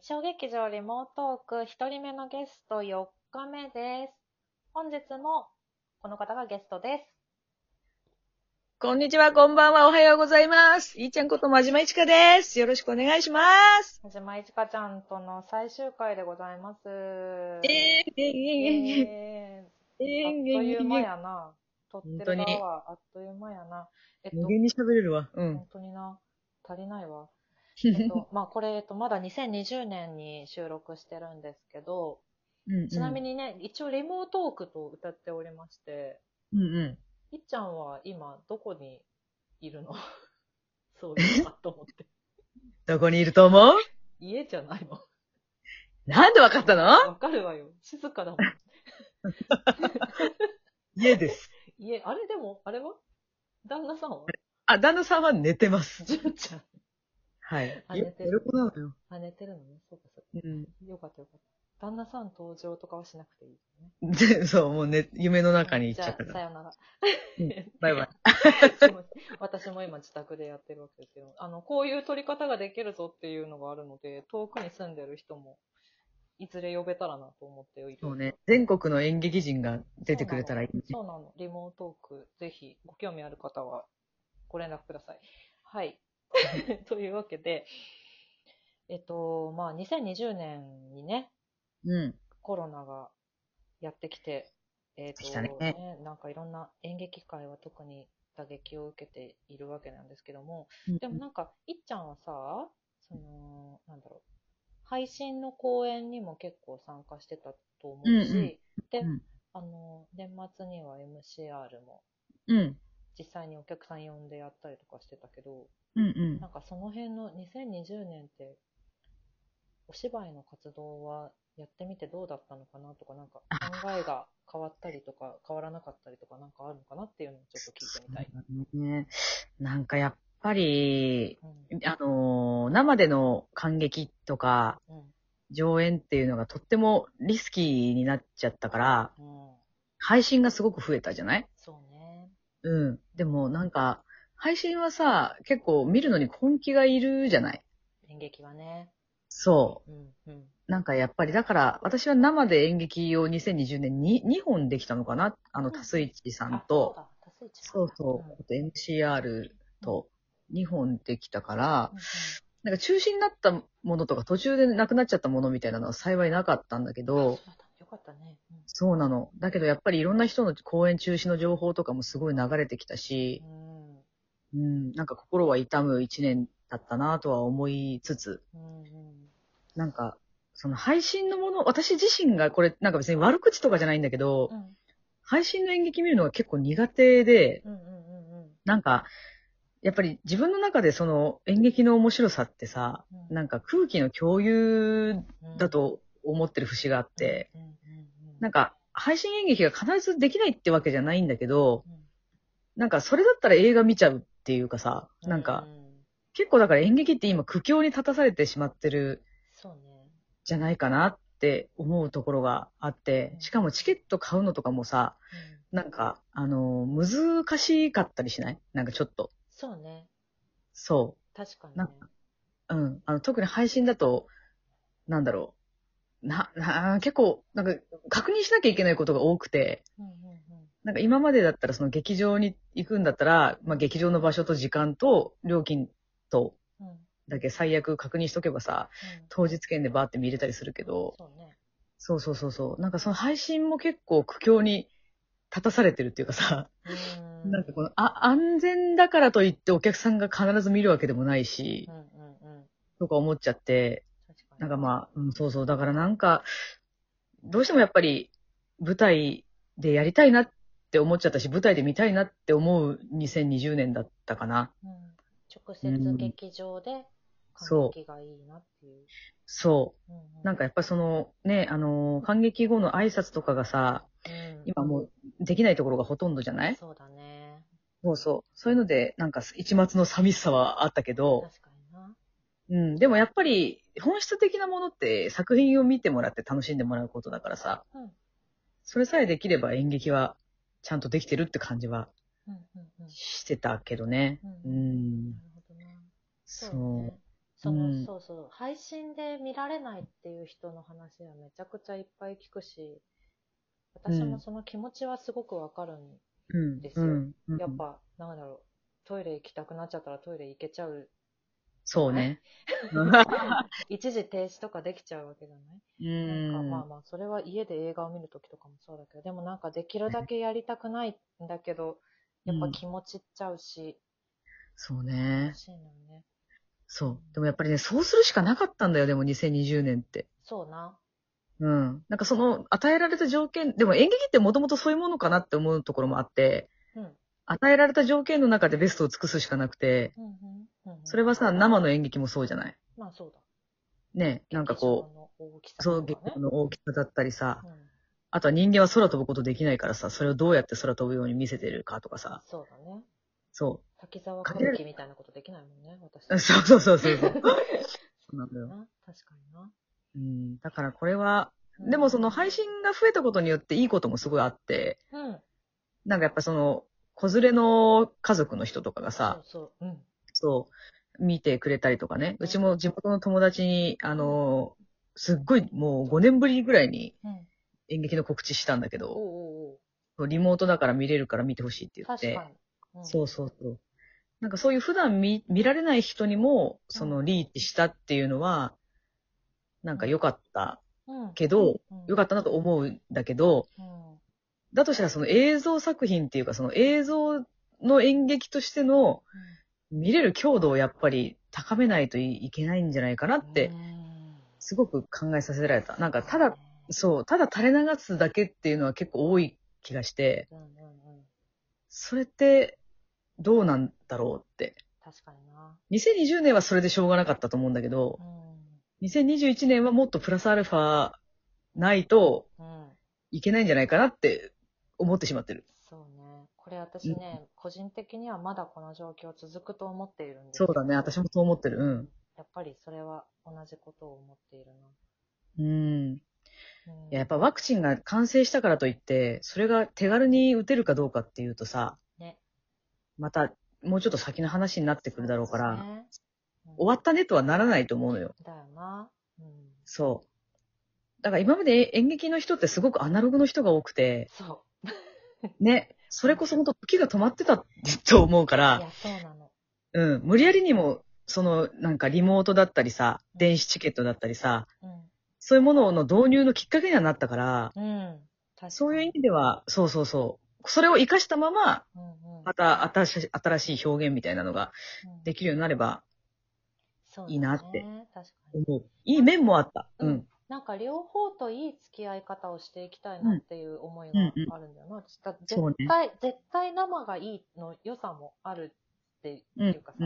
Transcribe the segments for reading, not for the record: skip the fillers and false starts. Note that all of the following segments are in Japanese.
小劇場リモートーク1人目のゲスト4日目です。本日もこの方がゲストです。こんにちは、こんばんは、おはようございます。いーちゃんこと真島いちかです。よろしくお願いします。真島いちかちゃんとの最終回でございます。あっという間やな。撮ってる側はあっという間やな。無限に喋れるわ。うん。本当にな。足りないわ。まあこれ、まだ2020年に収録してるんですけど、うんうん、ちなみにね、一応リモートークと歌っておりまして、うんうん、いっちゃんは今どこにいるのそうですかと思って。どこにいると思う？家じゃないの。なんでわかったの？わかるわよ。静かだもん。家です。家、あれでも、あれは？旦那さんは？あ、旦那さんは寝てます。じゅんちゃん。はい。寝てる子なのよ。あ、寝てるのね。そうかそうか。うん。よかったよかった。旦那さん登場とかはしなくていい、ね。そう、もうね、夢の中に行っちゃったから。さよなら。バイバイ。私も今自宅でやってるわけですけど、こういう撮り方ができるぞっていうのがあるので、遠くに住んでる人も、いずれ呼べたらなと思っておいて。そうね。全国の演劇人が出てくれたらいい、ね。そうなの。リモートーク、ぜひ、ご興味ある方は、ご連絡ください。はい。というわけで、まあ、2020年にね、うん、コロナがやってきて、ね、なんかいろんな演劇界は特に打撃を受けているわけなんですけども、うん、でもなんか、いっちゃんはさ、その、なんだろう、配信の公演にも結構参加してたと思うし、うんうん、で、うん、年末には MCR も、うん、実際にお客さん呼んでやったりとかしてたけど、うんうん、なんかその辺の2020年ってお芝居の活動はやってみてどうだったのかなとか、なんか考えが変わったりとか変わらなかったりとかなんかあるのかなっていうのをちょっと聞いてみたい。ね、なんかやっぱり、うん、生での観劇とか上演っていうのがとってもリスキーになっちゃったから、うん、配信がすごく増えたじゃない？そうね。うん。でもなんか配信はさ、結構見るのに根気がいるじゃない？演劇はね。そう。うんうん、なんかやっぱり、だから、私は生で演劇を2020年に2本できたのかな、タスイチさんと、うん、そうそう、うん、MCR と2本できたから、うんうん、なんか中止になったものとか途中でなくなっちゃったものみたいなのは幸いなかったんだけど、よかったね。うん、そうなの。だけどやっぱりいろんな人の公演中止の情報とかもすごい流れてきたし、うんうん、なんか心は痛む一年だったなぁとは思いつつ、うんうん、なんか、その配信のもの、私自身がこれ、なんか別に悪口とかじゃないんだけど、うん、配信の演劇見るのが結構苦手で、うんうんうんうん、なんか、やっぱり自分の中でその演劇の面白さってさ、うん、なんか空気の共有だと思ってる節があって、うんうんうんうん、なんか配信演劇が必ずできないってわけじゃないんだけど、うん、なんかそれだったら映画見ちゃうっていうかさ、なんか、うん、結構だから演劇って今苦境に立たされてしまってるじゃないかなって思うところがあって、しかもチケット買うのとかもさ、うん、なんか、難しかったりしない？なんかちょっと。そうね。そう。確かに、ね。なんかうん。特に配信だと、なんだろう。結構、なんか確認しなきゃいけないことが多くて、うんうんなんか今までだったらその劇場に行くんだったら、まあ劇場の場所と時間と料金とだけ最悪確認しとけばさ、うん、当日券でバーって見れたりするけど、うん、そうね。そう。なんかその配信も結構苦境に立たされてるっていうかさ、なんかこの、安全だからといってお客さんが必ず見るわけでもないし、とか思っちゃって、なんかまあ、うん、そう。だからなんか、どうしてもやっぱり舞台でやりたいなって思っちゃったし、舞台で見たいなって思う2020年だったかな。うん、直接劇場で観劇がいいなっていう。そう。うんうん、なんかやっぱそのね、観劇後の挨拶とかがさ、うん、今もうできないところがほとんどじゃない？そうだね。そう。そういうので、なんか一抹の寂しさはあったけど、確かにな。うん、でもやっぱり本質的なものって作品を見てもらって楽しんでもらうことだからさ、うん、それさえできれば演劇は、ちゃんとできてるって感じはしてたけどね。うん。なるほどね。そう。そうそう、配信で見られないっていう人の話はめちゃくちゃいっぱい聞くし、私もその気持ちはすごくわかるんですよ。やっぱ、なんだろう、トイレ行きたくなっちゃったらトイレ行けちゃう。そうね。一時停止とかできちゃうわけじゃない？なんかまあ、それは家で映画を見るときとかもそうだけど、でもなんかできるだけやりたくないんだけど、やっぱ気持ちっちゃうし。そうね。欲しいのよね。そう。でもやっぱりね、そうするしかなかったんだよ、でも2020年って。そうな。うん。なんかその、与えられた条件、でも演劇ってもともとそういうものかなって思うところもあって、うん、与えられた条件の中でベストを尽くすしかなくて、それはさ、生の演劇もそうじゃない？まあそうだ。ね、なんかこう、そう、劇場の大きさだったりさ、あとは人間は空飛ぶことできないからさ、それをどうやって空飛ぶように見せてるかとかさ。そうだね。そう。滝沢歌舞伎みたいなことできないもんね、私。そう。そうなんだよ。確かにな。うん、だからこれは、でもその配信が増えたことによっていいこともすごいあって、なんかやっぱその、子連れの家族の人とかがさ、そう、見てくれたりとかね、うちも地元の友達に、すっごいもう5年ぶりぐらいに演劇の告知したんだけど、リモートだから見れるから見てほしいって言って、そう。なんかそういう普段見られない人にも、そのリーチしたっていうのは、なんか良かったけど、良かったなと思うんだけど、だとしたらその映像作品っていうかその映像の演劇としての見れる強度をやっぱり高めないといけないんじゃないかなって、すごく考えさせられた。なんかただ垂れ流すだけっていうのは結構多い気がして、それってどうなんだろうって。確かにな。2020年はそれでしょうがなかったと思うんだけど、2021年はもっとプラスアルファないといけないんじゃないかなって思ってしまってる。そうね。これ私ね、個人的にはまだこの状況続くと思っているんですけど。そうだね。私もそう思ってる。やっぱりそれは同じことを思っているな。やっぱワクチンが完成したからといって、それが手軽に打てるかどうかっていうとさ、ね、またもうちょっと先の話になってくるだろうから、終わったねとはならないと思うのよ。だよな。そう。だから今まで演劇の人ってすごくアナログの人が多くて。そう。ね。それこそ本当時が止まってたと思うから。いや、そうなの。無理やりにも、その、なんかリモートだったりさ、電子チケットだったりさ、そういうものの導入のきっかけにはなったから、そういう意味では、それを活かしたまま、また新しい表現みたいなのができるようになれば、いいなって思う。いい面もあった。なんか両方といい付き合い方をしていきたいなっていう思いがあるんだよな。絶対生がいいの良さもあるっていうかさ、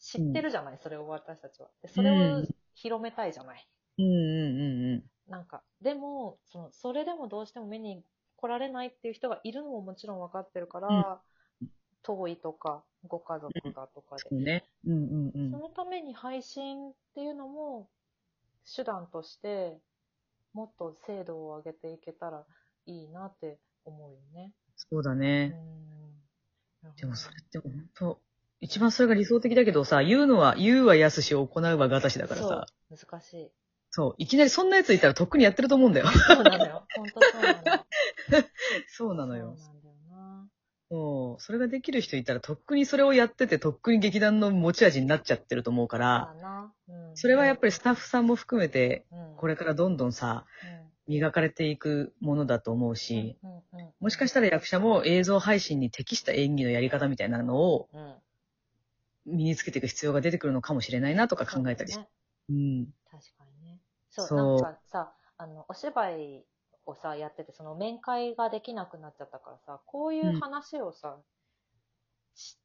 知ってるじゃない、それを私たちは。それを広めたいじゃない。なんか、でも、それでもどうしても見に来られないっていう人がいるのももちろん分かってるから、遠いとか、ご家族がとかで。そのために配信っていうのも、手段として、もっと精度を上げていけたらいいなって思うよね。そうだね。でもそれって本当、一番それが理想的だけどさ、言うは易しを行うは難しだからさ。そう、難しい。そう、いきなりそんなやついたらとっくにやってると思うんだよ。そうなのよ。本当そうなのよ。そうなのよ。そう、それができる人いたらとっくにそれをやっててとっくに劇団の持ち味になっちゃってると思うから、それはやっぱりスタッフさんも含めて、これからどんどんさ、磨かれていくものだと思うし、もしかしたら役者も映像配信に適した演技のやり方みたいなのを身につけていく必要が出てくるのかもしれないなとか考えたりして。確かにね。そう、なんかさ、お芝居をさ、やってて、その面会ができなくなっちゃったからさ、こういう話をさ、ち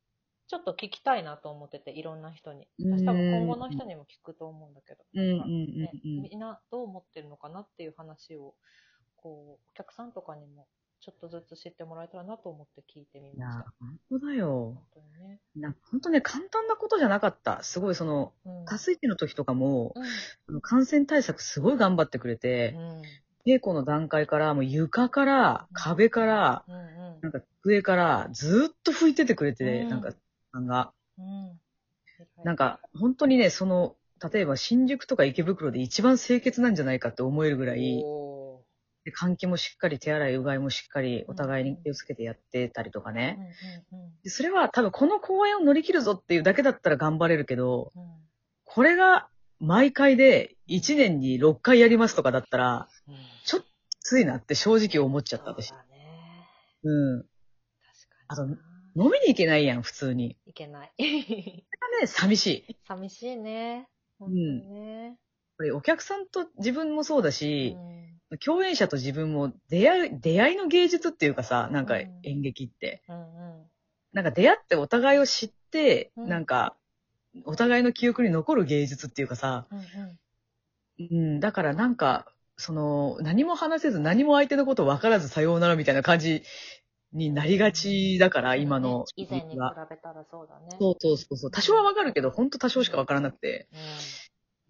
ょっと聞きたいなと思ってて、いろんな人に。私多分今後の人にも聞くと思うんだけど、みんなどう思ってるのかなっていう話を、こう、お客さんとかにもちょっとずつ知ってもらえたらなと思って聞いてみました。本当だよ。本当にね。本当ね、簡単なことじゃなかった。すごいその、多数決の時とかも、感染対策すごい頑張ってくれて、稽古の段階から、もう床から、壁から、なんか机から、ずっと拭いててくれて、なんか、本当にね、その、例えば新宿とか池袋で一番清潔なんじゃないかって思えるぐらい、で換気もしっかり手洗いうがいもしっかりお互いに気をつけてやってたりとかね、うんうんうん、でそれは多分この公演を乗り切るぞっていうだけだったら頑張れるけど、うん、これが毎回で1年に6回やりますとかだったら、うん、ちょっときついなって正直思っちゃった。私、そうだね、うん、確かに。あと飲みに行けないやん、普通に。行けない。それがね、寂しい。寂しいね。本当にね。やっぱりお客さんと自分もそうだし、うん、共演者と自分も出会いの芸術っていうかさ、なんか演劇って。うんうんうん、なんか出会ってお互いを知って、うん、なんか、お互いの記憶に残る芸術っていうかさ、うんうんうん、だからなんか、その、何も話せず何も相手のこと分からずさようならみたいな感じになりがちだから、うん、今の以前に比べたらそうだね。そうそうそうそう。多少はわかるけど、本当多少しかわからなくて。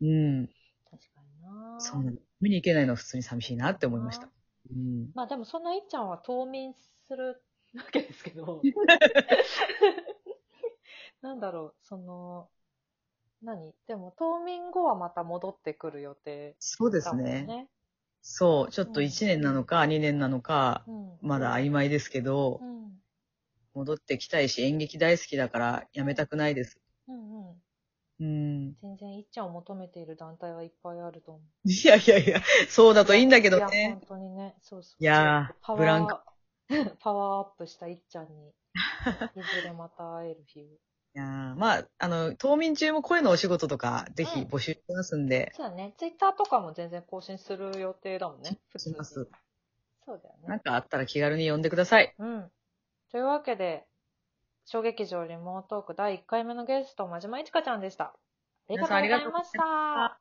うん。うん、確かにな。そうなの。見に行けないのは普通に寂しいなって思いました。うん。まあでもそんないっちゃんは冬眠するわけですけど。なんだろう、その、何？でも冬眠後はまた戻ってくる予定、ね。そうですね。そう、ちょっと1年なのか2年なのか、うん、まだ曖昧ですけど、うん、戻ってきたいし、演劇大好きだからやめたくないです。うんうん。うん、全然いっちゃんを求めている団体はいっぱいあると思う。いやいやいや、そうだといいんだけどね。いや、本当にね。そうそう。いやー、ブランカ。パワーアップしたいっちゃんに、いずれまた会える日を。いやまあ、冬眠中も声のお仕事とか、ぜひ募集してますんで。うん、そうだね。ツイッターとかも全然更新する予定だもんね。普通に。そうだよね。なんかあったら気軽に呼んでください。うん。というわけで、小劇場リモートーク第1回目のゲスト、真島いちかちゃんでした。ありがとうございました。